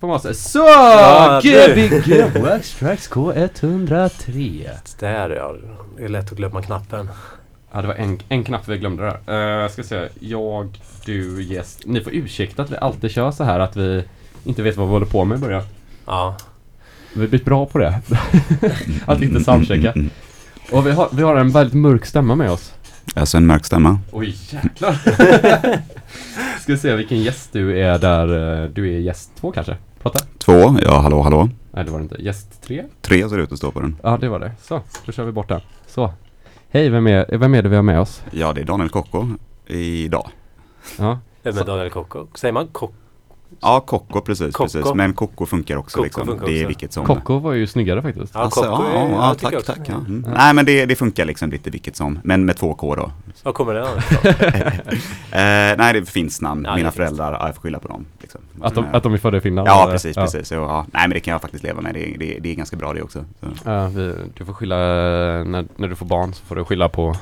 På massa. Så! Ja, GBG Wax Trax K103. Det här är, det är lätt att glömma knappen. Ja, det var en knapp vi glömde där. Jag ska säga, jag, du, gäst. Ni får ursäkta att vi alltid kör så här, att vi inte vet vad vi håller på med i början. Ja. Vi har blivit bra på det. Att inte soundchecka. Och vi har en väldigt mörk stämma med oss. Alltså en mörk stämma. Oj, jäklar. Ska se vilken gäst du är där. Du är gäst 2 kanske? Prata. 2, ja, hallå. Nej, det var det inte. Gäst 3? 3 ser ut att stå på den. Ja, det var det. Så, då kör vi bort den. Så. Hej, vem är det vi har med oss? Ja, det är Daniel Kokko idag. Ja. Vem är Daniel Kokko? Säger man Kokko? Ja, Kokko, precis. Men Kokko funkar också. Kokko liksom. Funkar det är också. Vilket som. Kokko var ju snyggare faktiskt. Ja, alltså, Kokko är, ja tack. Ja. Mm. Ja. Nej, men det funkar liksom lite vilket som. Men med 2K då. Vad kommer det av? Nej, det finns namn. Ja, mina föräldrar, jag får skylla på dem. Liksom. Att de är födda i Finland? Ja, eller? precis. Ja. Ja. Nej, men det kan jag faktiskt leva med. Det är ganska bra det också. Så. Ja, du får skylla, när du får barn så får du skylla på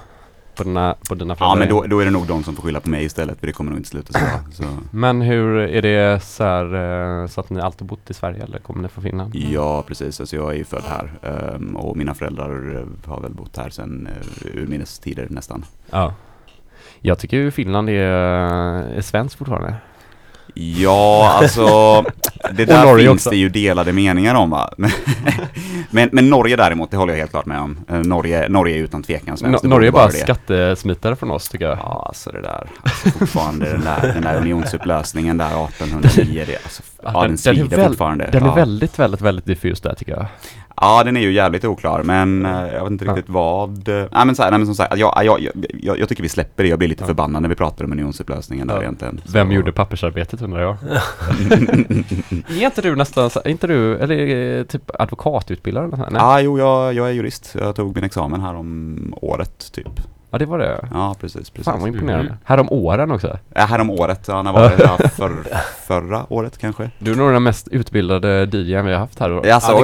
dina föräldrar. Ja, men då är det nog de som får skylla på mig istället, för det kommer nog inte sluta så. Men hur är det så här, så att ni alltid bott i Sverige eller kommer ni från Finland? Ja, precis. Alltså jag är ju född här och mina föräldrar har väl bott här sedan urminnes tider nästan. Ja. Jag tycker ju Finland är svenskt fortfarande. Ja, alltså det där finns också. Det ju delade meningar om, va? Men Norge däremot, det håller jag helt klart med om. Norge är utan tvekan svenskt. Norge är bara skattesmitare från oss, tycker jag. Ja, alltså det där. Alltså fortfarande den där unionsupplösningen där 1809. Det, alltså, ja, den svider fortfarande. Den är väldigt, väldigt, väldigt diffus där, tycker jag. Ja, den är ju jävligt oklar, men jag vet inte riktigt vad... Nej, men som sagt, jag tycker vi släpper det. Jag blir lite förbannad när vi pratar om unionsupplösningen där egentligen. Så. Vem gjorde pappersarbetet, undrar jag? Är inte du nästan... Inte du, eller typ advokatutbildare? Ja, jag är jurist. Jag tog min examen här om året, typ. Ja, det var det. Ja, precis. Fan, vad imponerande. Här om åren också. Ja, här om året. Ja, när var det? Ja, förra året kanske. Du är nog den mest utbildade DJ:n vi har haft här. Ja, så kan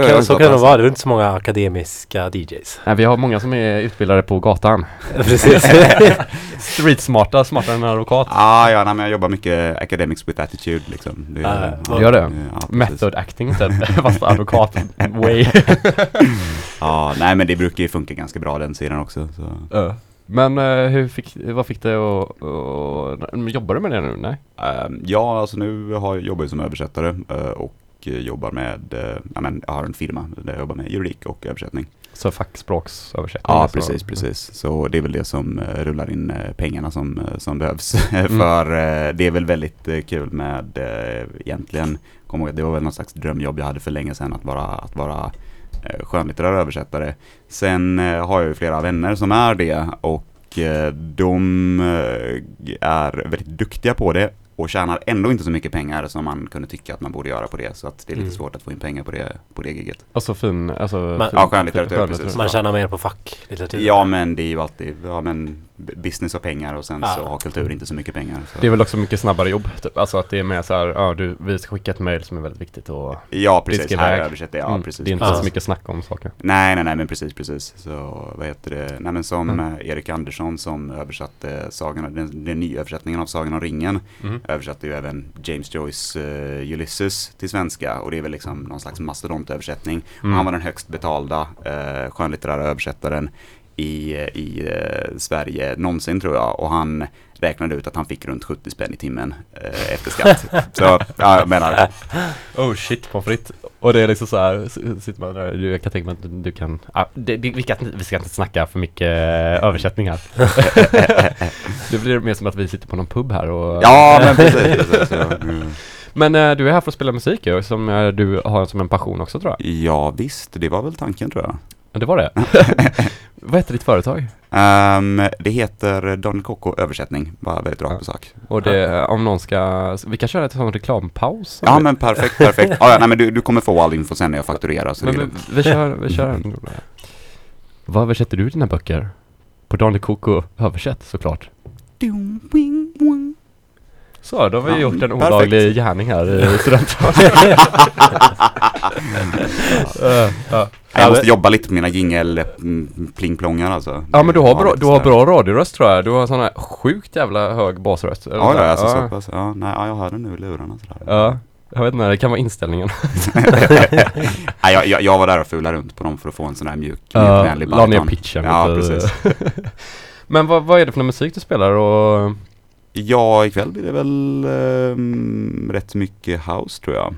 det vara. Det är inte så många akademiska DJs. Nej, vi har många som är utbildade på gatan. Precis. Streetsmarta, smartare än en advokat. Ja, nej, men jag jobbar mycket academics with attitude liksom. Gör det? Ja, method acting typ. Fast advokat way. Ja, nej, men det brukar ju funka ganska bra den sidan också. Så. Men vad fick det att jobbar du med det nu? Nej? Ja, alltså nu jobbar jag som översättare och jobbar med, jag har en firma där jag jobbar med juridik och översättning. Så fackspråksöversättning? Ja, precis. Så det är väl det som rullar in pengarna som behövs. För det är väl väldigt kul med egentligen, kom ihåg, det var väl någon slags drömjobb jag hade för länge sedan att vara skönlitterär översättare. Sen har jag ju flera vänner som är det och de är väldigt duktiga på det och tjänar ändå inte så mycket pengar som man kunde tycka att man borde göra på det, så att det är lite svårt att få in pengar på det giget. Alltså skönlitterär, precis. Man tjänar mer på fack litteratur. Ja, men det är ju alltid business och pengar, och sen så har kultur inte så mycket pengar. Så. Det är väl också mycket snabbare jobb typ. Alltså att det är mer så här, vi ska skicka ett mejl som är väldigt viktigt och... Ja, precis. Här översätter jag. Ja, precis. Det är inte så mycket snack om saker. Nej, men precis. Så vad heter det? Nej, men som Erik Andersson som översatte den nya översättningen av Sagan om ringen, översatte ju även James Joyce Ulysses till svenska, och det är väl liksom någon slags mastodontöversättning. Han var den högst betalda skönlitterära översättaren i Sverige någonsin, tror jag, och han räknade ut att han fick runt 70 spänn i timmen efter skatt. Så jag menar, oh shit, på fritt. Och det är liksom så här, sitter man där, jag kan tänka mig att du kan, vi ska inte snacka för mycket översättningar. Det blir mer som att vi sitter på någon pub här och... Ja, men precis. Men du är här för att spela musik ju, som du har som en passion också, tror jag. Ja, visst, det var väl tanken, tror jag. Det var det. Vad heter ditt företag? Det heter Daniel Kokko Översättning. Bara väldigt rakt på sak. Och det, om någon ska... Vi kan köra ett sån reklampaus. Ja, men perfekt. Nej, men du kommer få all info sen när jag fakturerar. Så men vi kör. Vad översätter du i dina böcker? På Daniel Kokko Översätt, såklart. Så, då har vi gjort en olaglig gärning här i studentfrågan. Jag måste jobba lite på mina jingle-plingplångar alltså. Ja, men du har bra radioröst, tror jag. Du har sån här sjukt jävla hög basröst. Ja, jag hör den nu i lurarna. Sådär. Ja. Jag vet inte, det kan vara inställningen. Nej, jag var där och fulade runt på dem för att få en sån här mjuk vänlig bariton. La ner pitchen. Ja, precis. Men vad är det för musik du spelar? Och... Ja, ikväll blir det väl rätt mycket house, tror jag.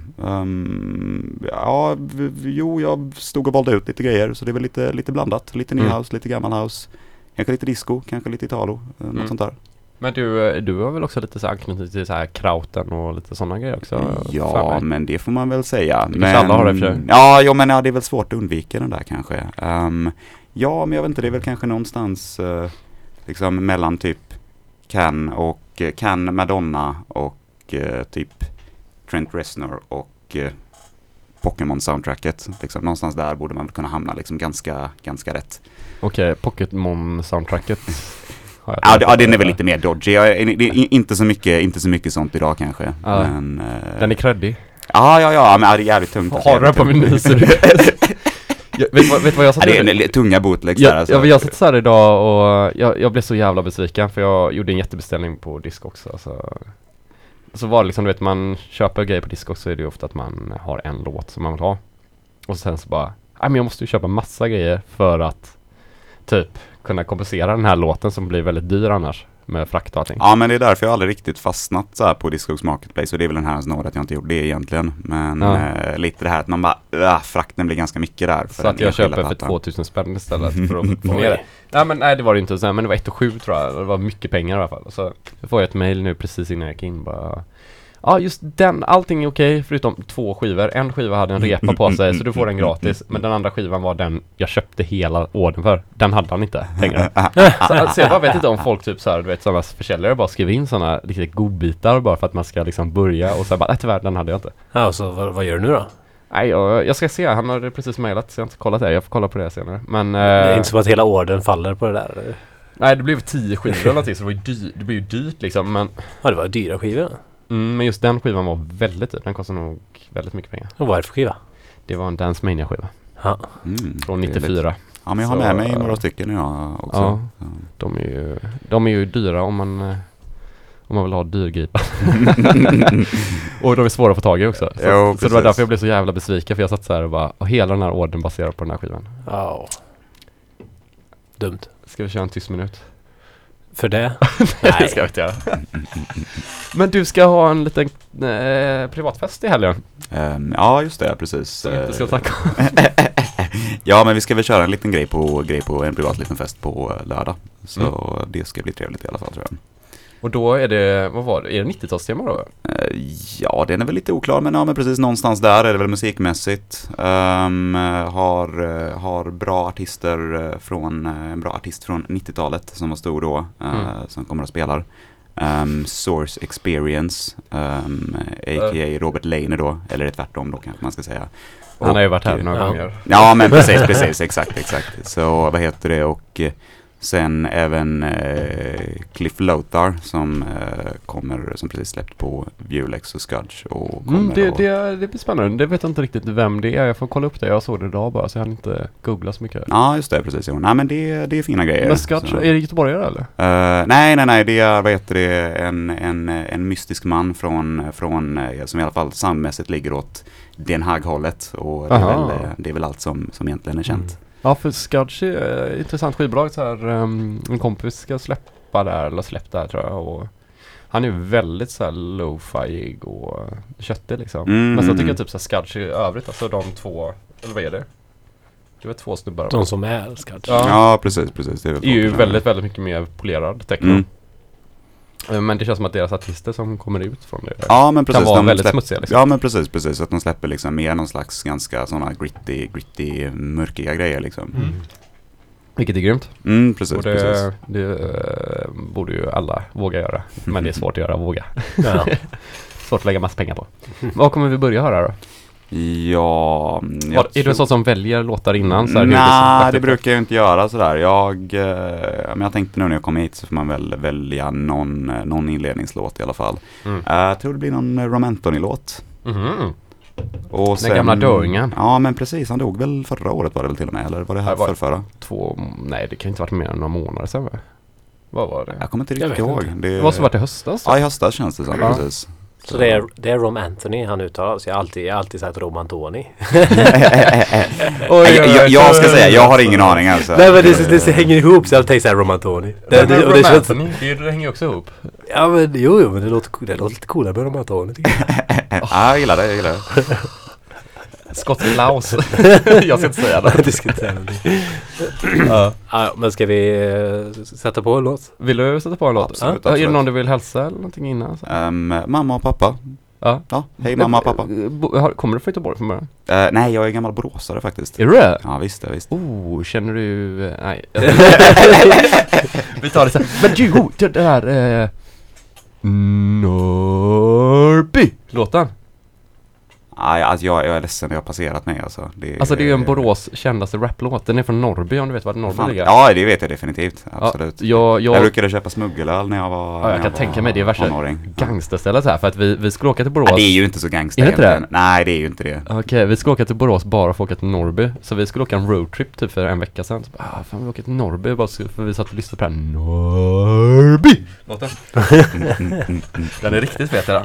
Jag stod och valde ut lite grejer, så det är väl lite blandat. Lite ny house, lite gammal house. Kanske lite disco, kanske lite italo, något sånt där. Men du har väl också lite så anknytning till så här krauten och lite sådana grejer också? Ja, men det får man väl säga. Men alla har det för sig. Ja, det är väl svårt att undvika den där kanske. Men jag vet inte, det är väl kanske någonstans liksom mellan typ Can Madonna och typ Trent Reznor och Pokémon-soundtracket. Liksom, någonstans där borde man väl kunna hamna liksom ganska rätt. Okej, Pokémon-soundtracket. Den är väl lite mer dodgy. Inte så mycket sånt idag kanske. Men, den är kreddig. Men det är jävligt tungt. Har du det på min så vet vad jag satt? Det är tunga bootlegs där. Alltså. Jag satt så här idag och jag blev så jävla besviken, för jag gjorde en jättebeställning på Discogs. Så var det liksom, du vet, man köper grejer på Discogs så är det ju ofta att man har en låt som man vill ha. Och sen så bara, men jag måste ju köpa massa grejer för att typ kunna kompensera den här låten som blir väldigt dyr annars med frakt och allting. Ja, men det är därför jag aldrig riktigt fastnat så här på Discogs Marketplace, och det är väl den här snåret att jag inte gjort det egentligen. Men lite det här att man bara, frakten blir ganska mycket där. För så att jag köper för 2000 spänn istället för att få ner det. Nej, det var det inte så här, men det var 1,7 tror jag. Det var mycket pengar i alla fall. Så jag får ett mejl nu precis innan jag gick in bara... Ja, just den, allting är okej förutom 2 skivor. En skiva hade en repa på sig, så du får den gratis. Men den andra skivan var den jag köpte hela åren för. Den hade han inte längre. Så jag bara vet inte om folk typ såhär, du vet, sådana försäljare bara skriver in sådana riktigt godbitar bara för att man ska liksom börja. Och så bara, tyvärr, den hade jag inte. Ja, så vad gör du nu då? Nej, jag ska se. Han har precis mejlat, så jag har inte kollat det. Jag får kolla på det senare. Men, det är inte som att hela åren faller på det där. Eller? Nej, det blev 10 skivor eller någonting, så det blev ju dyrt liksom. Men... Ja, det var dyra skivor. Men just den skivan var väldigt dyr. Den kostade nog väldigt mycket pengar. Och vad är det för skiva? Det var en Dance Mania skiva. Från 94. Ja, men jag har med mig några stycken jag också. Ja, de är ju dyra om man vill ha dyrgripar. Och de är svåra att få tag i också. Så det var därför jag blev så jävla besviken. För jag satt så här och bara, hela den här orden baserad på den här skivan. Ja. Dumt. Ska vi köra en tyst minut? För det? Nej, det ska jag inte göra. Men du ska ha en liten privatfest i helgen. Ja, just det, precis. Som jag inte ska snacka om. Ja, men vi ska väl köra en liten grej på en privat liten fest på lördag. Så det ska bli trevligt i alla fall, tror jag. Och då är det, vad var det? Är det 90-talstema då? Ja, den är väl lite oklar, men precis någonstans där är det väl musikmässigt. Har bra artister från, en bra artist från 90-talet som var stor då, som kommer att spela. Source Experience, a.k.a. Robert Lehner då, eller tvärtom då kanske man ska säga. Och han har ju varit här några gånger. Ja, men precis, exakt. Så vad heter det, och... Sen även Cliff Lothar som precis släppt på Viewlex och Scudge. Och det blir spännande. Det vet jag inte riktigt vem det är. Jag får kolla upp det. Jag såg det idag bara, så jag hann inte googla så mycket. Ja, just det, precis. Nej, men det är fina grejer. Men Scudge, så. Är det göteborgare eller? Nej. Det är, vad heter det, en mystisk man från som i alla fall sammässigt ligger åt Den Haag-hållet. Och det är väl allt som egentligen är känt. Ja, för Scudge är intressant skivbolag så här, en kompis ska släppa där tror jag, och han är ju väldigt så här lo-fiig och köttig liksom. Men så tycker jag typ så här Scudge i övrigt, alltså de två, eller vad är det? Det var 2 snubbar. De som är Scudge. Ja, precis. Det är ju väldigt, väldigt mycket mer polerad techno. Men det känns som att deras artister som kommer ut från det kan vara väldigt smutsiga. Liksom. Ja, men precis. Att de släpper liksom mer någon slags ganska sådana gritty, mörkiga grejer liksom. Vilket är grymt. Precis, och det borde ju alla våga göra. Men det är svårt att göra, våga. Svårt att lägga massa pengar på. Vad kommer vi börja höra då? Ja... Är du så som väljer låtar innan? Så här, det brukar jag inte göra sådär. Jag tänkte nu när jag kom hit så får man väl välja någon inledningslåt i alla fall. Jag tror det blir någon Romanthony-låt. Och den gamla döingen. Ja, men precis. Han dog väl förra året var det väl till och med? Eller var det här förra? 2... Nej, det kan inte ha varit mer än några månader sedan. Vad var det? Jag kommer inte riktigt ihåg. Det var så vart i höstas. Ja, i höstas känns det som, precis. Så det är Romanthony han uttalar, så jag har alltid sagt Romanthony. jag ska säga, jag har ingen aning alltså. Nej, men det hänger ihop, så jag tänkte säga Romanthony. Det hänger också ihop. Ja, men jo, men det låter lite coolare med Romanthony, tycker jag. Ja, jag gillar det. Skottlaus. Jag ska inte säga det. Du ska inte säga det. Ja, men ska vi sätta på en låt? Vill du sätta på en låt? Absolut, absolut. Är det någon du vill hälsa eller någonting innan? Mamma och pappa. Ja, hej mamma och pappa. Kommer du från Göteborg från början? Nej, jag är gammal boråsare faktiskt. Är du det? Ja, visst. Oh, känner du... Nej. Vi tar det sen. Men du, det här... Norrby-låten. Nej, alltså jag är ledsen, jag har passerat mig alltså. Det är ju en Borås kändaste rapplåt. Den är från Norrby, om du vet vad Norrby ligger. Ja, det vet jag definitivt, absolut. Jag brukade köpa smuggelöl när jag var tonåring. Jag kan tänka mig, det är värsta gangsterstället här. För att vi skulle åka till Borås. Ja, det är ju inte så gangster. Är det inte det? Nej, det är ju inte det. Okej, vi skulle åka till Borås bara för att åka till Norrby. Så vi skulle åka en roadtrip typ för en vecka sedan. Vi åker till Norrby, bara för vi satt och lyssnade på den. Norrby! Låten. Den är riktigt fet idag.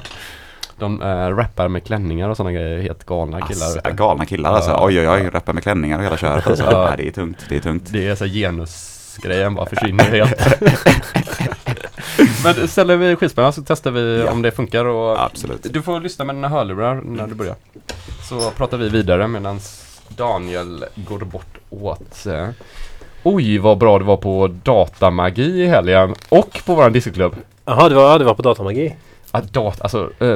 De rappar med klänningar och sådana grejer, helt galna killar. Asså, galna killar alltså. Oj, rappar med klänningar och hela köret alltså. Nej, det är tungt. Det är så genusgrejen bara försvinner helt. Men ställer vi skitspännande så testar vi om det funkar. Och absolut. Du får lyssna med dina hörlurar när du börjar. Så pratar vi vidare medan Daniel går bort åt... Oj, vad bra det var på datamagi i helgen. Och på våran discoklubb. Jaha, det var på datamagi.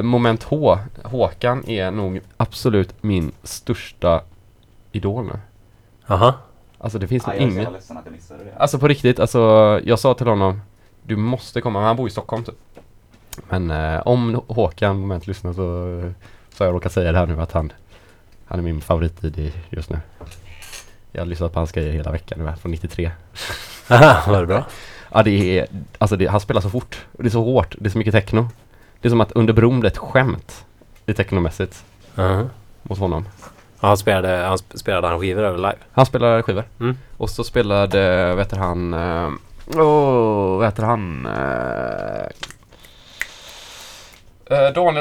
Moment H. Håkan är nog absolut min största idol nu. Aha. Alltså det finns nog inget. Alltså på riktigt, alltså jag sa till honom, du måste komma, han bor i Stockholm typ. Men om Håkan Moment lyssnar så har jag råkat säga det här nu att han är min favorit just nu. Jag har lyssnat på hans grejer hela veckan nu från 93. Aha, var det bra? Ja, han spelar så fort. Det är så hårt. Det är så mycket techno. Det är som att Under bron blev ett skämt i technomässigt. Mot honom. Han spelade han skivor över live. Han spelade skivor. Mm. Och så spelade, Daniel,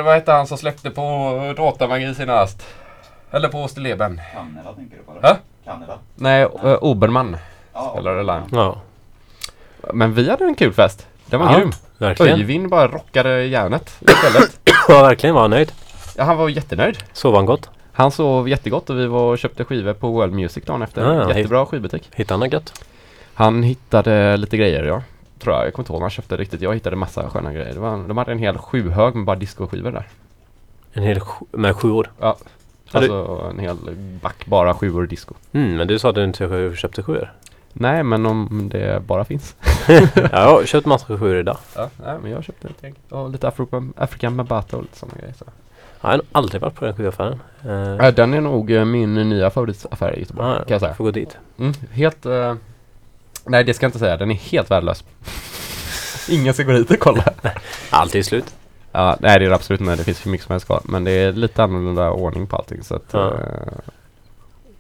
vad heter han som släppte på datamagi senast? Eller på Stileben. Kannela tänker du på det? Kannela? Nej, Obermann spelade live. Ja. Men vi hade en kul fest. Den var grym. Öjvin bara rockade hjärnet istället. Ja, verkligen var han nöjd. Ja, han var jättenöjd. Sov han gott? Han sov jättegott och vi var och köpte skivor på World Music dagen efter. Jättebra skivbutik. Hittade han gött? Han hittade lite grejer, tror jag. Jag kommer inte ihåg han köpte riktigt. Jag hittade massa sköna grejer. De hade en hel 7-hög med bara discoskivor där. En hel med 7-or? Ja. Alltså en hel back bara 7-or disco. Men du sa att du inte köpte 7-or. Nej, men om det bara finns. Jag köpte massa sjuor idag. Ja, nej, men jag köpte ett gäng. Och lite African Mabata och lite sådana grejer. Så. Jag har aldrig varit på den sjuaffären. Den är nog min nya favoritaffär i Göteborg, kan jag säga. Får gå dit. Helt... nej, det ska jag inte säga. Den är helt värdelös. Ingen ska gå dit och kolla. Allt är slut. Ja, nej, det är absolut inte. Det finns för mycket som jag ska. Men det är lite annorlunda ordning på allting, så att...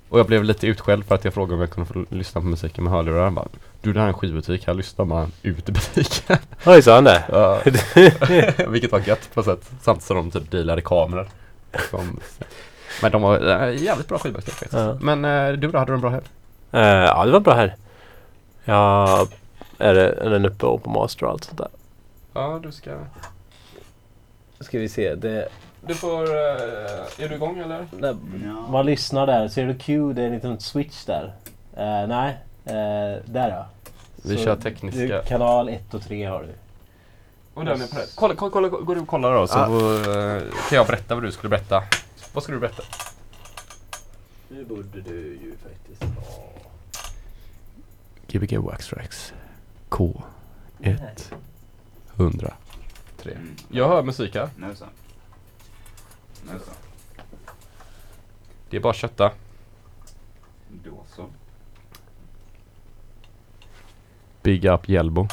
Och jag blev lite utskälld för att jag frågade om jag kunde få lyssna på musiken med hörlurar. Han bara, du, det här är en skivbutik, här lyssnar man ut i butiken. Oj, sa han det? Vilket var gött på sätt. Samtidigt som de typ dealade kameror. Men de var jävligt bra skivbutik. Men du då, hade du en bra helg? Ja, det var bra helg. Ja, är den uppe och på master och allt sånt där? Ja, du ska... Ska vi se, det... Du får... är du igång eller? Nej, man lyssnar där. Ser du Q? Det är en liten switch där. Nej. Där då. Vi så kör tekniska. Kanal 1 och 3 har du. Och den är på rätt. Kolla, går du och kollar då? Så kan jag berätta vad du skulle berätta. Vad skulle du berätta? Nu borde du ju faktiskt ha... Gbg Wax Trax K103. Jag hör musik här. Nej, så. Det är bara kötta. Då så. Big up Hjälbo.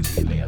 Give me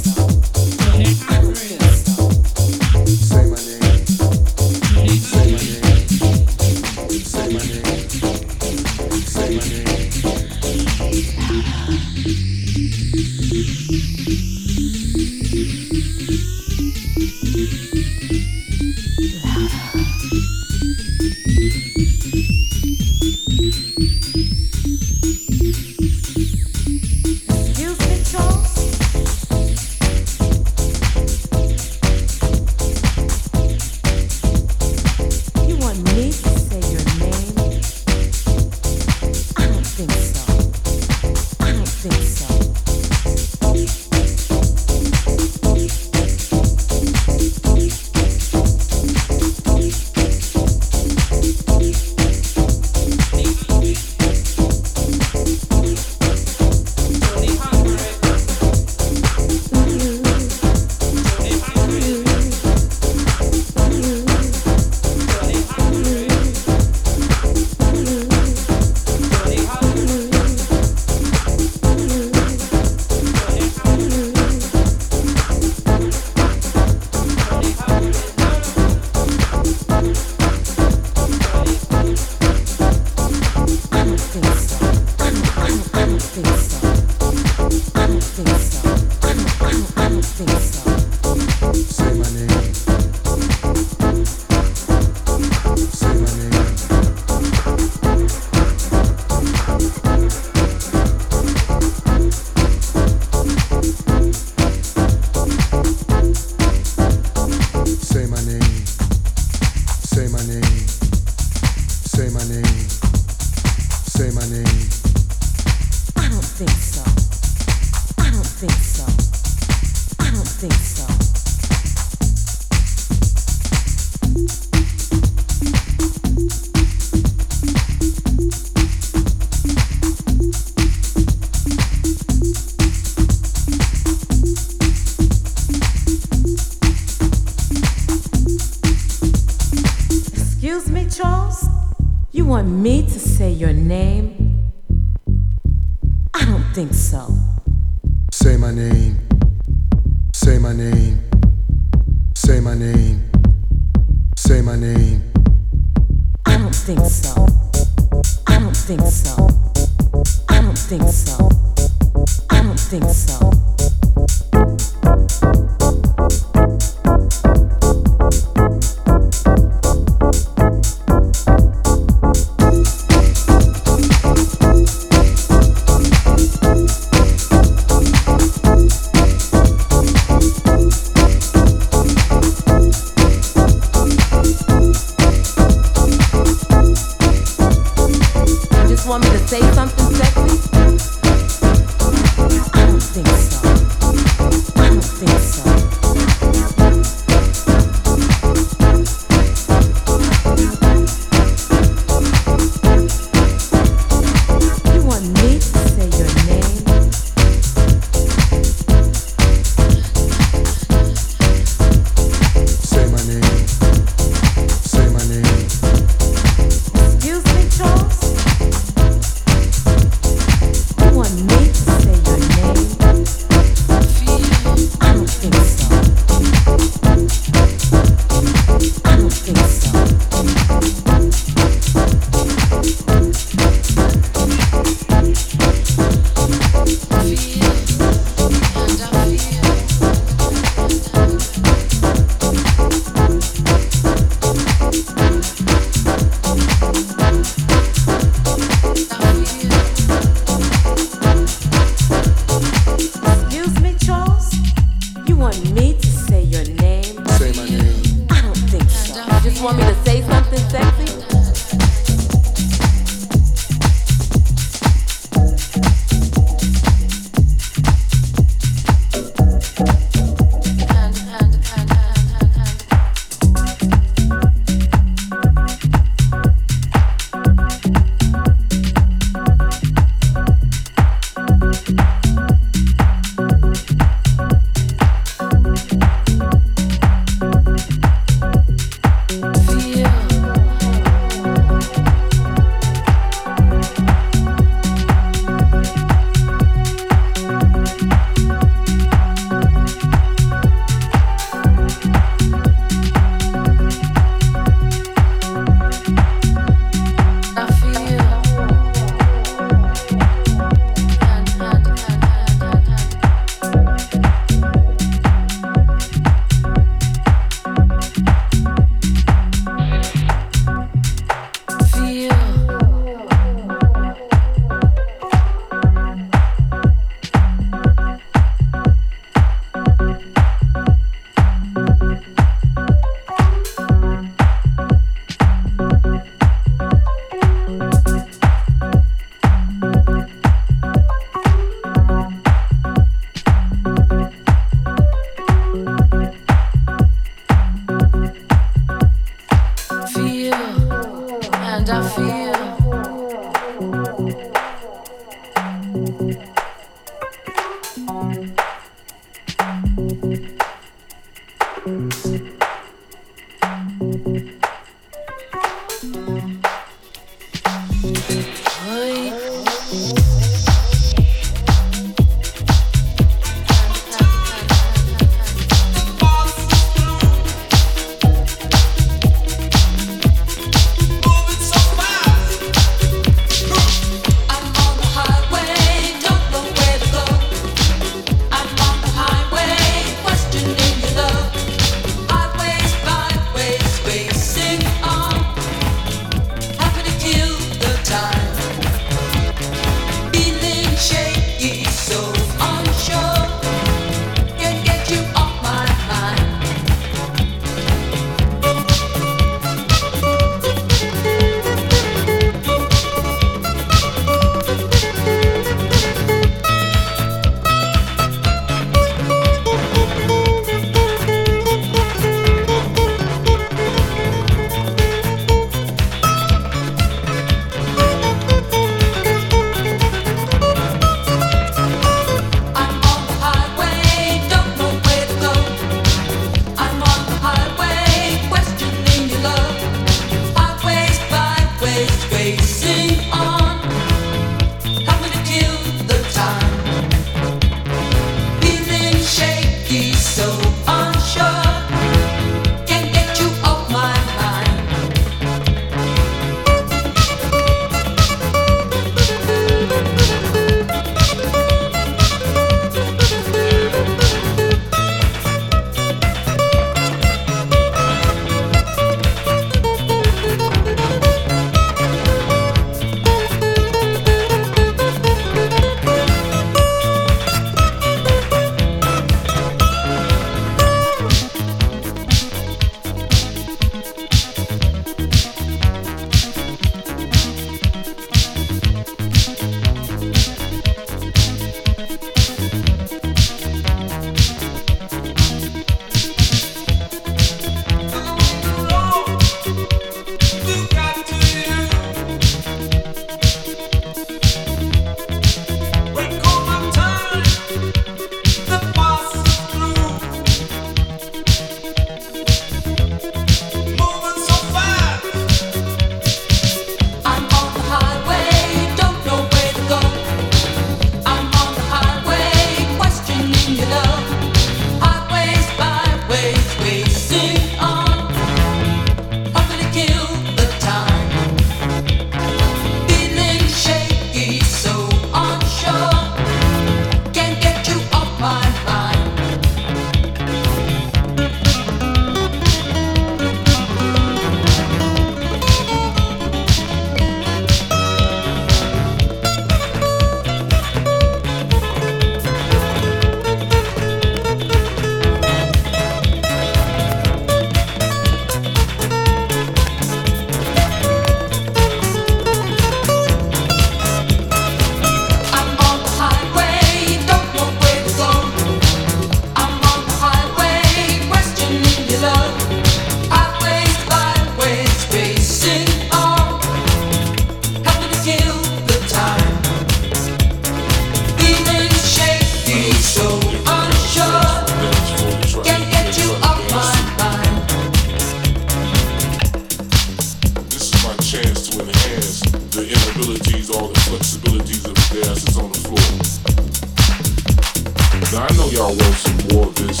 powers for this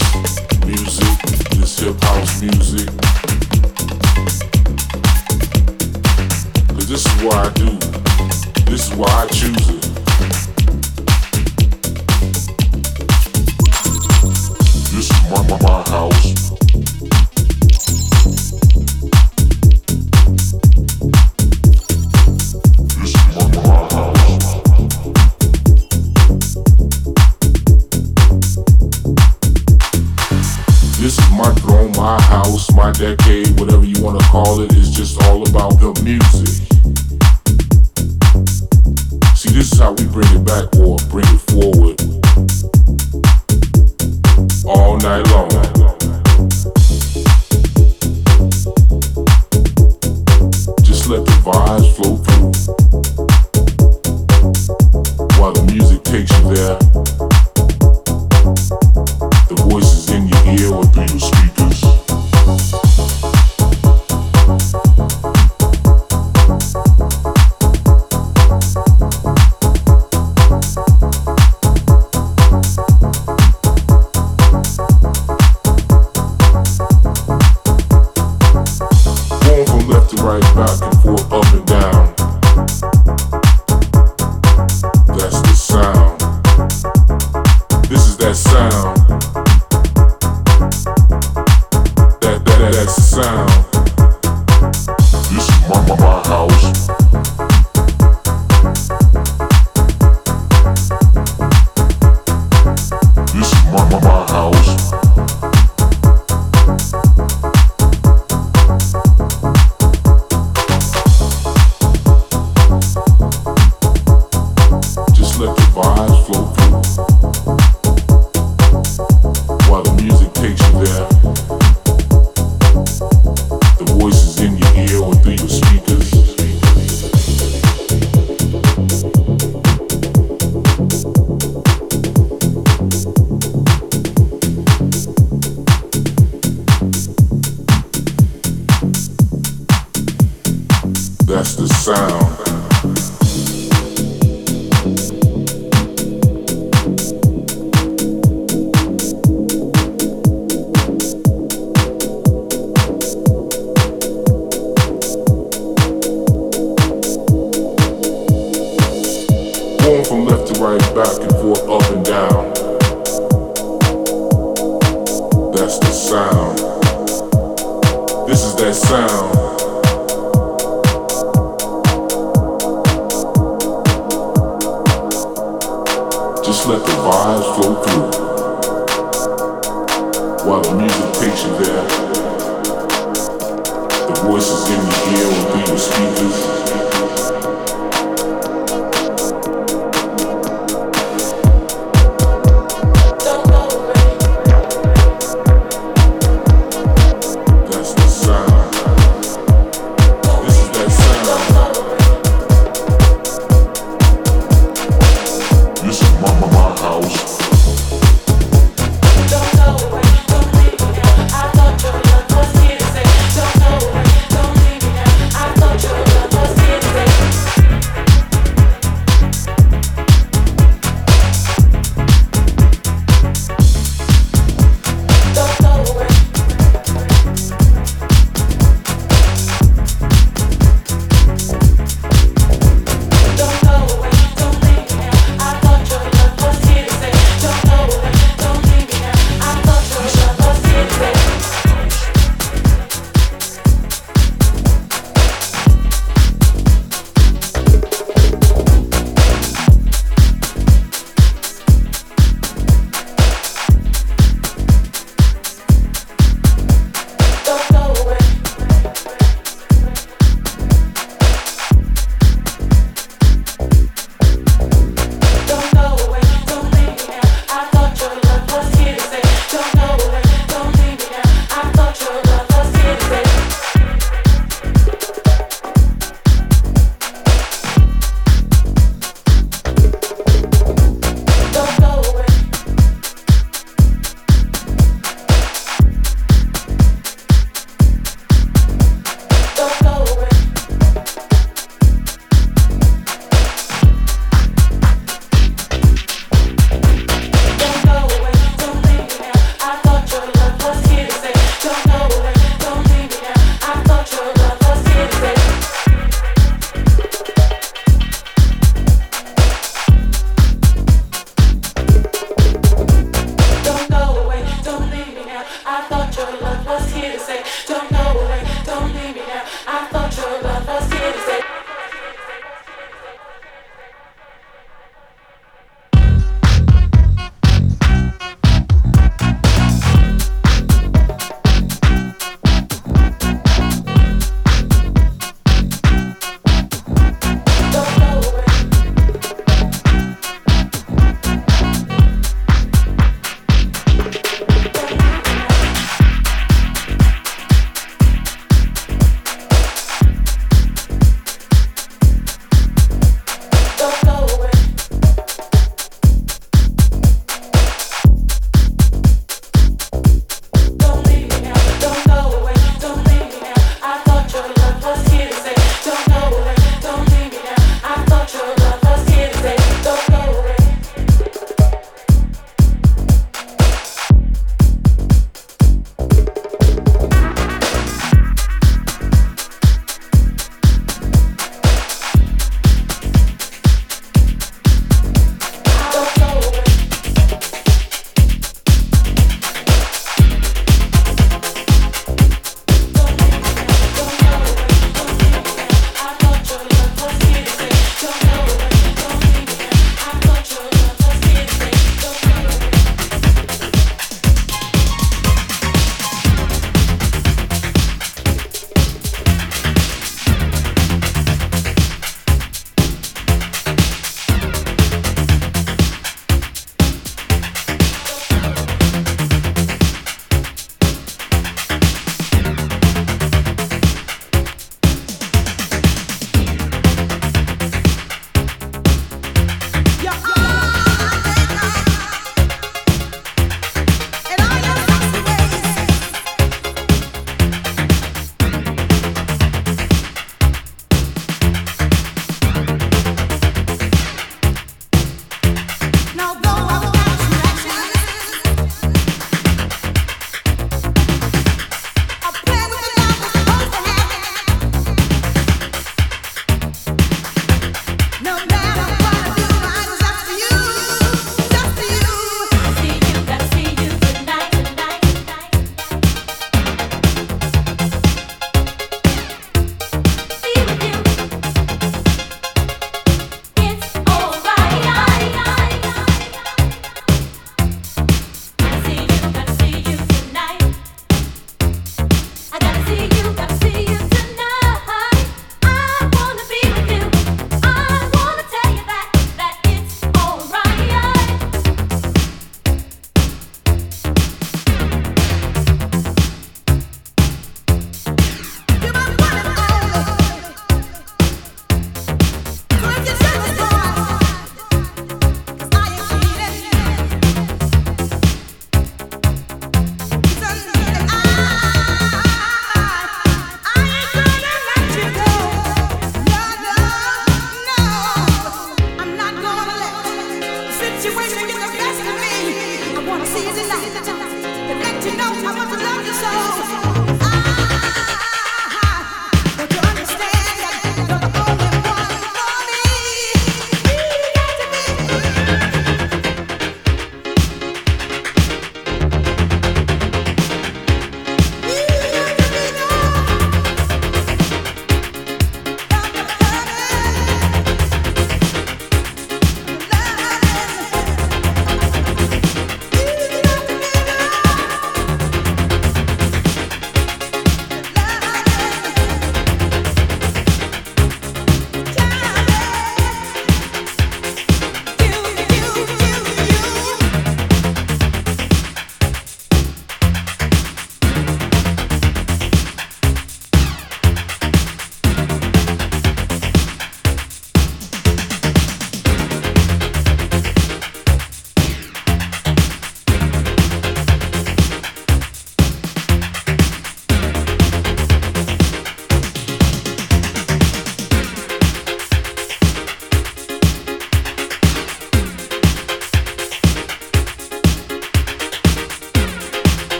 music, this hip house music. 'Cause this is what I do, this is why I choose it. This is my house. My house, my decade, whatever you want to call it, is just all about the music. See, this is how we bring it back or bring it forward all night long. Just let the vibes flow through while the music takes you there. The voices in your ear or through your speakers.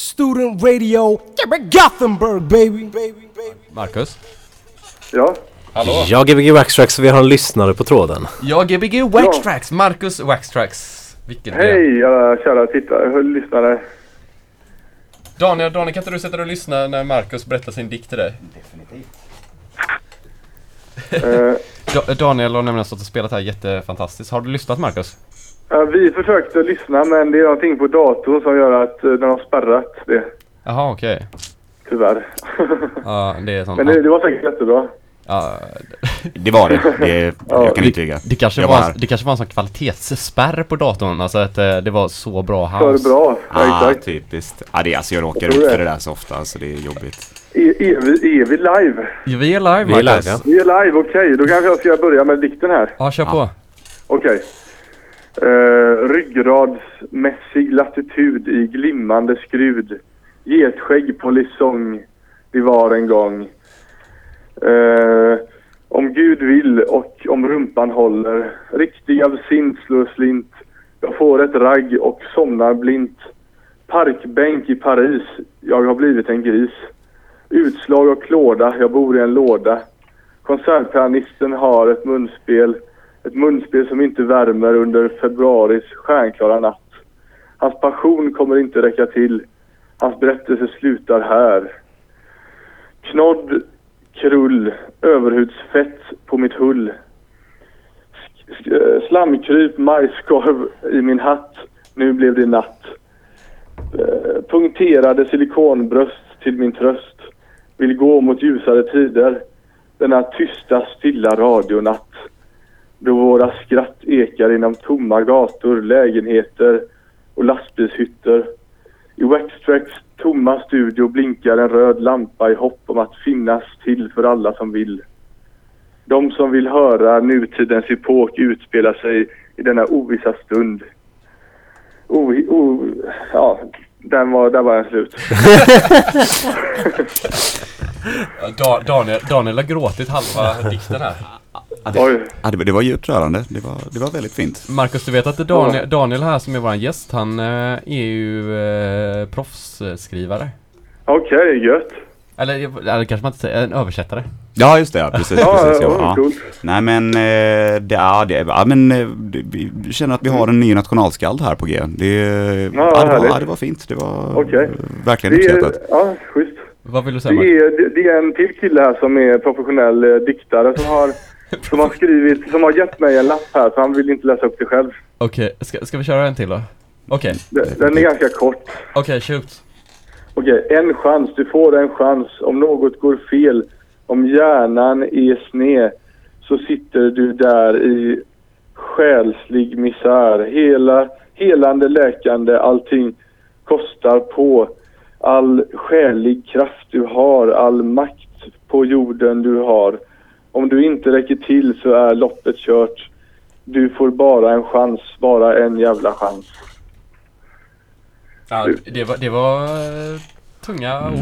Student Radio, Gothenburg baby. Marcus? Ja? Hallå? Ja, Gbg Wax Trax, vi har en lyssnare på tråden. Ja, Gbg Wax Trax, Marcus Wax Trax. Hej, kära tittare, lyssnare. Daniel, kan inte du sätta dig och lyssna när Marcus berättar sin dikt till dig? Definitivt. Daniel har nämligen stått och spelat här jättefantastiskt. Har du lyssnat, Marcus? Vi försökte lyssna, men det är någonting på datorn som gör att den har spärrat det. Jaha, okej. Tyvärr. Ja, det är sånt. Men det var säkert jättebra. Ja, det var det. Jag kan intyga. Det kanske var en sån kvalitetsspärr på datorn. Alltså att det var så bra house. Så bra, ja, exakt. Typiskt. Ja, det, alltså jag råkar ut för det där så ofta, så det är jobbigt. Är vi live? Ja, vi är live. Vi är live, okej. Då kanske jag ska börja med dikten här. Ja, kör på. Okej. Ryggradsmässig latitud i glimmande skrud, getskägg på lisång vi var en gång. Om Gud vill och om rumpan håller, riktig av sint slår slint, jag får ett ragg och somnar blint. Parkbänk i Paris, jag har blivit en gris. Utslag och klåda, jag bor i en låda. Konsertpianisten har ett munspel. Ett munspel som inte värmer under februaris stjärnklara natt. Hans passion kommer inte räcka till. Hans berättelse slutar här. Knodd, krull, överhudsfett på mitt hull. Slamkryp, majskorv i min hatt. Nu blev det natt. Punkterade silikonbröst till min tröst. Vill gå mot ljusare tider. Denna tysta, stilla radionatt. Då våra skratt ekar inom tomma gator, lägenheter och lastbilshytter. I Wax Trax tomma studio blinkar en röd lampa i hopp om att finnas till för alla som vill. De som vill höra nutidens epok utspela sig i denna ovissa stund. Ja, där var jag slut. Daniel har gråtit halva dikten här. Det var djupt rörande. Det var väldigt fint. Marcus, du vet att det är Daniel här som är vår gäst. Han är ju proffsskrivare. Okej, gött. Eller kanske man inte säger, en översättare. Ja, just det, ja, precis. Cool. Nej, men vi känner att vi har en ny nationalskald här på G. Det var fint. Det var verkligen uppskattat. Ja, schysst. Vad vill du säga? Det är en till kille här som är professionell diktare som har skrivit, som har gett mig en lapp här, så han vill inte läsa upp det själv. Okej, ska vi köra en till då? Okej. Den är ganska kort. Okej, shoot. Okej, en chans, du får en chans. Om något går fel, om hjärnan är sned, så sitter du där i själslig misär. Helande, läkande, allting kostar på. All själig kraft du har, all makt på jorden du har. Om du inte räcker till så är loppet kört. Du får bara en chans, bara en jävla chans. Ja, det var tunga ord.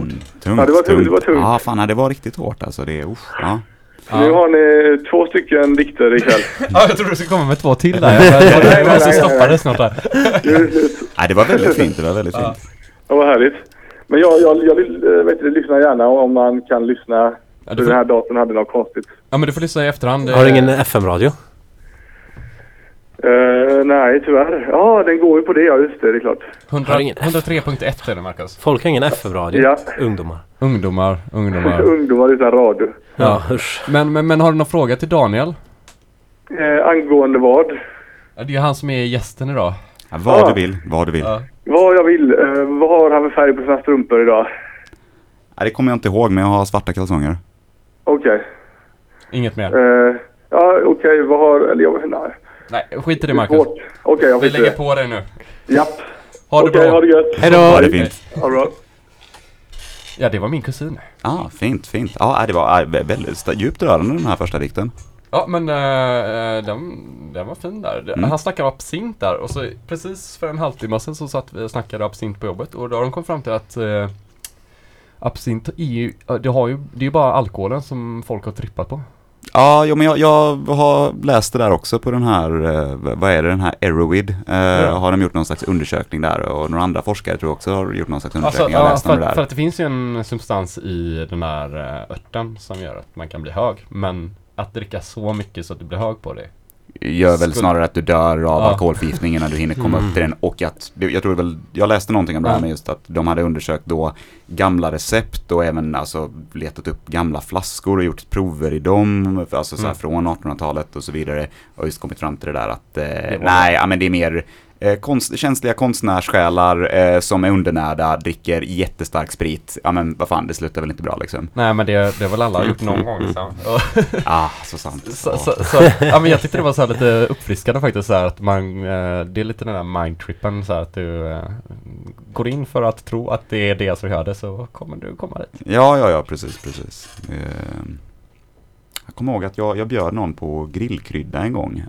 Tungt, ja, det var tungt. Ja, fan, det var riktigt hårt alltså. Nu har ni 2 stycken dikter ikväll. Ja, jag tror du ska komma med 2 till där. Jag så stoppade snart där. Nej, det var väldigt fint. Det var härligt. Men jag vet inte, lyssna gärna om man kan lyssna. Ja, den här datorn hade något konstigt. Ja, men du får lyssna i efterhand. Har du ingen FM-radio? Nej, tyvärr. Ja, den går ju på det, just det är klart. 103.1 är det, Marcus. Folk har ingen FM-radio. Ja. Ungdomar. Ungdomar utan radio. Ja, men har du någon fråga till Daniel? Angående vad? Ja, det är han som är gästen idag. Ja, vad du vill. Ja. Vad jag vill. Vad har han för färg på sina strumpor idag? Nej, det kommer jag inte ihåg, men jag har svarta kalsonger. Okej. Inget mer? Ja, okej. Vad har... Eller jag... Nej, skit i det, Marcus. Okej, jag skiter. Vi lägger på dig nu. Japp. Ha det bra. Ha det gött. Hejdå. Ha det fint. Ha det bra. Ja, det var min kusin. Ah, fint. Ja, det var väldigt djupt rörande den här första dikten. Ja, men den var fin där. Han snackade absint där. Och så precis för en halvtimme sen så satt vi och snackade absint på jobbet. Och då har de kommit fram till att... absint är ju, det är ju bara alkoholen som folk har trippat på. Ja, men jag har läst det där också på den här, vad är det, den här Erowid. Har de gjort någon slags undersökning där, och några andra forskare tror jag också har gjort någon slags undersökning. Alltså, för att det finns ju en substans i den här örten som gör att man kan bli hög, men att dricka så mycket så att du blir hög på det. Gör väl snarare att du dör av alkoholförgiftningen när du hinner komma upp till den, och att jag läste någonting om det här med just att de hade undersökt då gamla recept och även alltså letat upp gamla flaskor och gjort prover i dem, alltså så här från 1800-talet och så vidare, och just kommit fram till det där att men det är mer känsliga konstnärssjälar som är undernärda, dricker jättestark sprit. Ja, men vad fan, det slutar väl inte bra liksom. Nej, men det har väl alla gjort någon gång. Så sant. Ja, men jag tyckte det var så här lite uppfriskande faktiskt, så här, att man, det är lite den där mindtrippen, så här, att du går in för att tro att det är det som gör det, så kommer du komma dit. Ja, precis. Jag kommer ihåg att jag bjöd någon på grillkrydda en gång.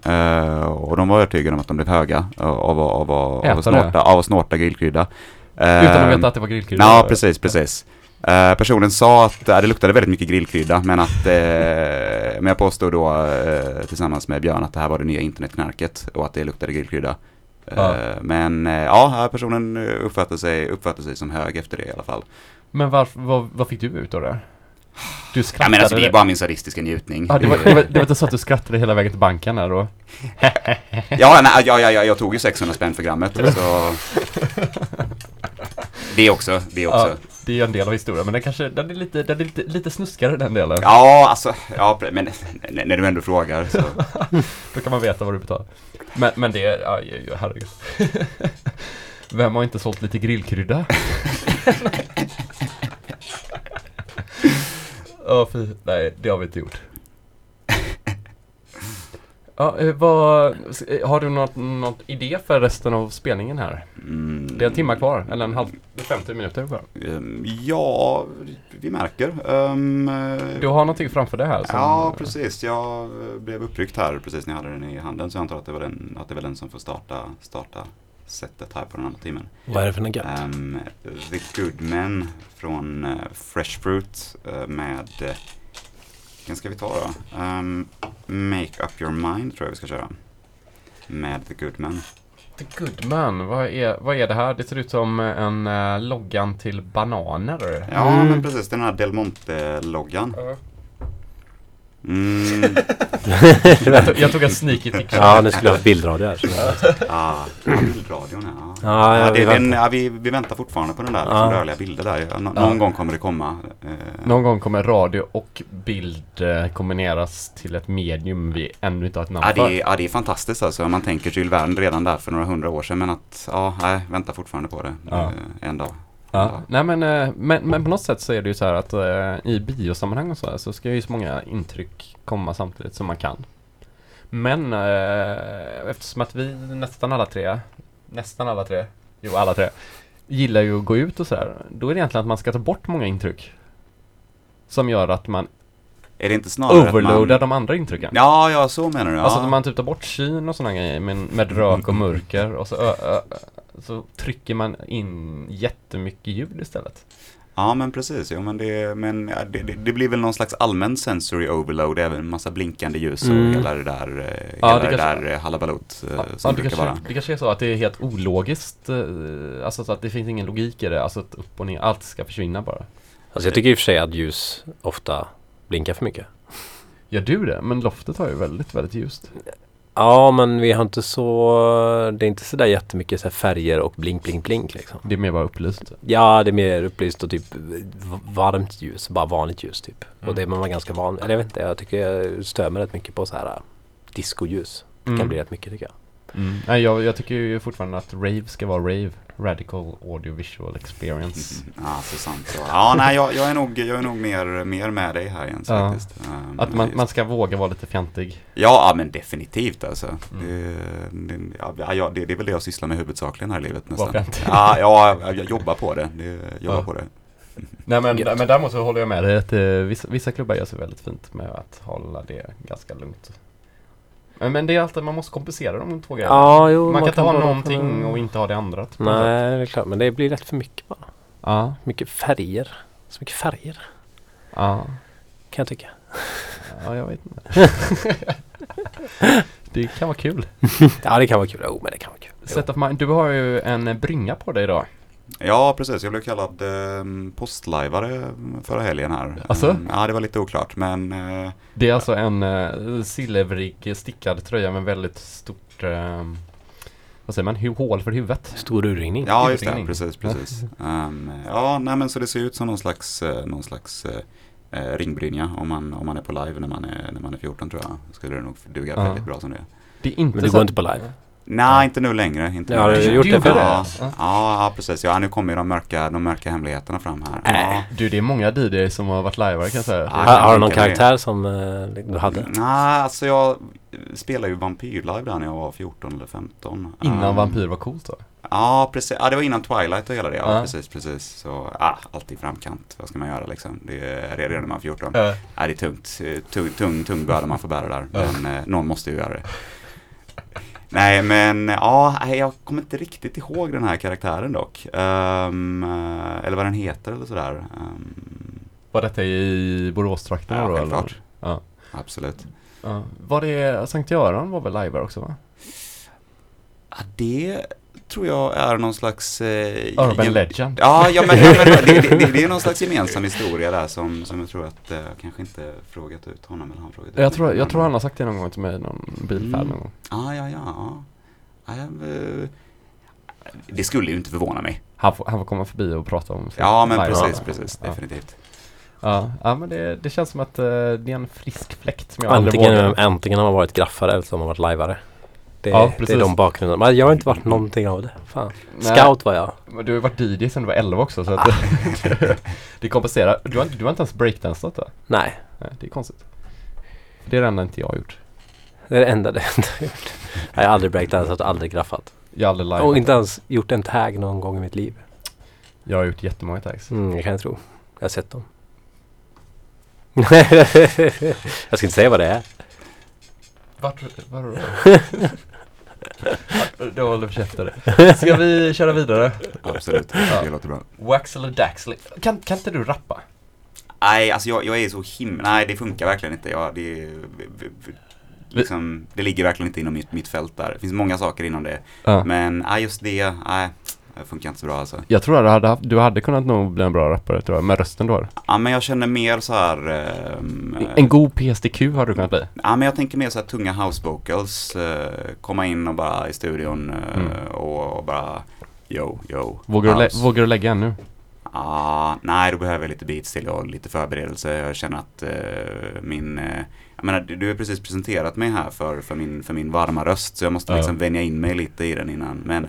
Och de var övertygade om att de blev höga av att snorta grillkrydda. Utan att veta att det var grillkrydda. Ja, precis. Personen sa att det luktade väldigt mycket grillkrydda, men jag påstod då tillsammans med Björn att det här var det nya internetknarket och att det luktade grillkrydda. Men personen uppfattade sig som hög efter det i alla fall. Men vad fick du ut av det? Du skrattade. Ja, men alltså, det är bara min sadistiska njutning. Ja, det var inte så att du skrattade hela vägen till banken här då? Jag tog ju 600 spänn för grammet. Så. Det också. det är ju en del av historien, men den kanske den är lite snuskigare, den delen. Ja, alltså, ja, men när du ändå frågar så då kan man veta vad du betalar. Men det är herregud. Vem har inte sålt lite grillkrydda? Oh, nej, det har vi inte gjort. Ja, har du något idé för resten av spelningen här? Mm. Det är en timme kvar, eller 50 minuter kvar. Ja, vi märker. Du har någonting framför det här? Ja, precis. Jag blev uppryckt här precis när jag hade den i handen, så jag antar att det var den som får starta sättet här på den andra timmen. Vad är det för något gött? The Good Men från Fresh Fruit med... Vilken ska vi ta då? Make Up Your Mind tror jag vi ska köra. Med The Good Men. The Good Men, vad är det här? Det ser ut som en loggan till bananer. Ja, men precis. Den här Del Monte-loggan. Mm. Jag tog en sneaky tick. Ja, nu skulle jag ha bildradio här. Ja, bildradion, ja. Vi väntar fortfarande på den där liksom, rörliga bilden där. Någon gång kommer det komma. Någon gång kommer radio och bild kombineras till ett medium vi ännu inte har ett namn för. Ja, det är fantastiskt alltså. Man tänker till världen redan där för några 100 år sedan. Men att, vänta fortfarande på det en dag. Ja. Nej, men på något sätt så är det ju så här att i biosammanhang och så här, så ska ju så många intryck komma samtidigt som man kan. Men eftersom att vi alla tre gillar ju att gå ut och så här, då är det egentligen att man ska ta bort många intryck som gör att man overloadar de andra intrycken. Ja, så menar du. Alltså att man typ tar bort kyn och såna grejer med rök och mörker och så så trycker man in jättemycket ljud istället. Ja, men precis. Jo, men det blir väl någon slags allmän sensory overload, även massa blinkande ljus och hela det där, halabalot som det brukar vara. Det kanske är så att det är helt ologiskt, alltså så att det finns ingen logik i det, alltså att upp och ner, allt ska försvinna bara. Alltså jag tycker i och för sig att ljus ofta blinkar för mycket. Gör du det? Men loftet har ju väldigt, väldigt ljust. Ja, men vi har inte så... Det är inte så där jättemycket så här färger och blink, blink, blink liksom. Det är mer bara upplyst. Ja, det är mer upplyst och typ varmt ljus, bara vanligt ljus typ. Mm. Och det är man ganska van... Eller jag vet inte, jag tycker jag stör mig rätt mycket på så här discoljus. Det kan bli rätt mycket tycker jag. Mm. Nej, jag tycker ju fortfarande att rave ska vara rave. Radical audiovisual experience. Ja, så sant så. Ja, nej, jag är nog mer med dig här Jens faktiskt. Att man ska våga vara lite fjantig. Ja, men definitivt alltså. Det är väl det jag sysslar med huvudsakligen här i livet nästan. Jag jobbar på det. På det. Nej, men däremot så håller jag med dig att vissa klubbar gör sig väldigt fint med att hålla det ganska lugnt. Men det är alltid, man måste kompensera de två grejerna. Ja, man kan inte ha någonting och inte ha det andra. Typ. Nej, det är klart. Men det blir rätt för mycket bara. Ja. Mycket färger. Så mycket färger. Ja. Kan jag tycka. Ja, jag vet inte. Det kan vara kul. Ja, det kan vara kul. Jo, men det kan vara kul. Set of mind. Du har ju en brynja på dig idag. Ja, precis. Jag blev kallad postlivare förra helgen här. Alltså? Ja, det var lite oklart, men... det är alltså en silvrig stickad tröja med väldigt stort... vad säger man? Hål för huvudet. Stor urringning. Ja, just det. Precis. Så det ser ut som någon slags ringbrynja om man är på live när man är 14, tror jag. Skulle det nog duga väldigt bra som det är. Det är inte, men du går inte på live? Nej, inte nu längre. Ja, precis. Ja, nu kommer ju de mörka hemligheterna fram här. Ja. Du, det är många DJ som har varit liveare kan jag säga. Har du någon karaktär som du hade? Nej, alltså jag spelade ju Vampyr live där när jag var 14 eller 15. Innan Vampyr var coolt då? Ja, precis. Ja, det var innan Twilight och hela det. Ja. Precis. Så, alltid framkant. Vad ska man göra liksom? Det är redan när man är 14. Det är tungt. Tung börda man får bära där. Men någon måste ju göra det. Nej, men jag kommer inte riktigt ihåg den här karaktären dock. Eller vad den heter eller sådär. Var detta i Boråstrakten? Ja, självklart. Ja. Absolut. Var det Sankt Göran var väl live också, va? Ja, det tror jag är någon slags... Urban Legend. Det är någon slags gemensam historia där som jag tror att jag kanske inte frågat ut honom eller han frågat ut. Jag tror han har sagt det någon gång till mig i någon bilfärd någon gång. Ja. det skulle ju inte förvåna mig. Han får komma förbi och prata om... Ja, men precis, definitivt. Ja, men det känns som att det är en frisk fläkt som jag antingen har man varit graffare eller så har man varit liveare. Det är de bakgrunden. Men jag har inte varit någonting av det. Fan. Scout var jag. Men du har ju varit DJ sedan du var 11 också. Så att det kompenserar. Du har inte ens breakdansat då? Nej, det är konstigt. Det är det enda inte jag har gjort. Det är det enda jag har gjort. Jag har aldrig breakdansat och aldrig graffat. Jag har aldrig liveat. Och inte ens gjort en tag någon gång i mitt liv. Jag har gjort jättemånga tags. Jag kan inte tro. Jag har sett dem. Jag ska inte säga vad det är. Vart det håller förkäftade. Ska vi köra vidare? Absolut, det låter bra. Waxel och Daxel. Kan inte du rappa? Nej, alltså jag är så himla... Nej, det funkar verkligen inte. Det ligger verkligen inte inom mitt fält där. Det finns många saker inom det. Men just det... Nej. Det funkar inte så bra alltså. Jag tror att du hade kunnat nog bli en bra rappare tror jag, med rösten då. Ja, men jag känner mer så här... en god PSDQ har du kunnat bli. Ja, men jag tänker mer så här tunga house vocals. Komma in och bara i studion och bara... Yo. Vågar du lägga ännu? Nej, då behöver jag lite beats till och lite förberedelse. Jag känner att min... Jag menar, du har precis presenterat mig här för min varma röst, så jag måste liksom vänja in mig lite i den innan. Men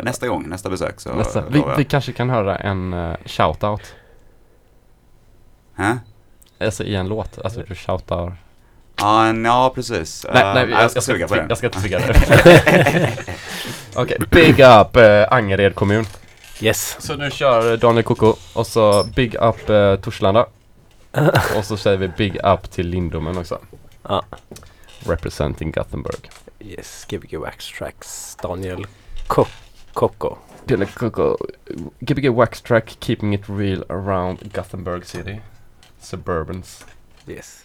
nästa besök så... Vi kanske kan höra en shoutout. Hä? Alltså i en låt, alltså du shoutar... Ja, precis. Nej, jag ska suga på den. Jag ska inte suga det. Okej, big up Angered kommun. Yes. Så nu kör Daniel Kokko och så big up Torslanda. Och så säger vi big up till Lindomen också. Ah. Representing Gothenburg. Yes, Gbg Wax Trax, Daniel Kokko. Daniel Kokko, Gbg Wax Trax, keeping it real around Gothenburg city, suburbans. Yes.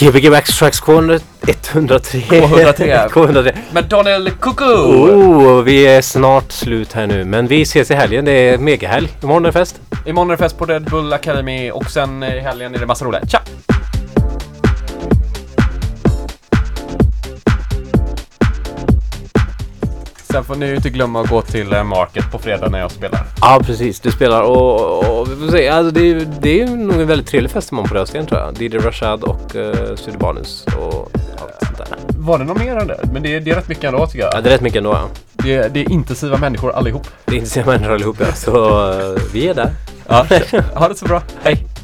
Gbg Wax Trax K103. K103. Med Daniel Kokko. Oh, vi är snart slut här nu. Men vi ses i helgen. Det är megahelg. Imorgon är det fest. Imorgon är det fest på Red Bull Academy. Och sen i helgen är det massa roligt. Tja! Sen får ni ju inte glömma att gå till Market på fredag när jag spelar. Ja, precis. Du spelar och vi får se. Alltså, det är nog en väldigt trevlig fest på Rösten, tror jag. Det är Rashad och Sydbanus och allt sånt där. Var det någon mer än det? Men det är rätt mycket ändå, tycker jag. Ja, det är rätt mycket ändå, ja. Det är intensiva människor allihop. Det är intensiva människor allihop, ja. Så vi är där. Ja, ha det så bra. Hej!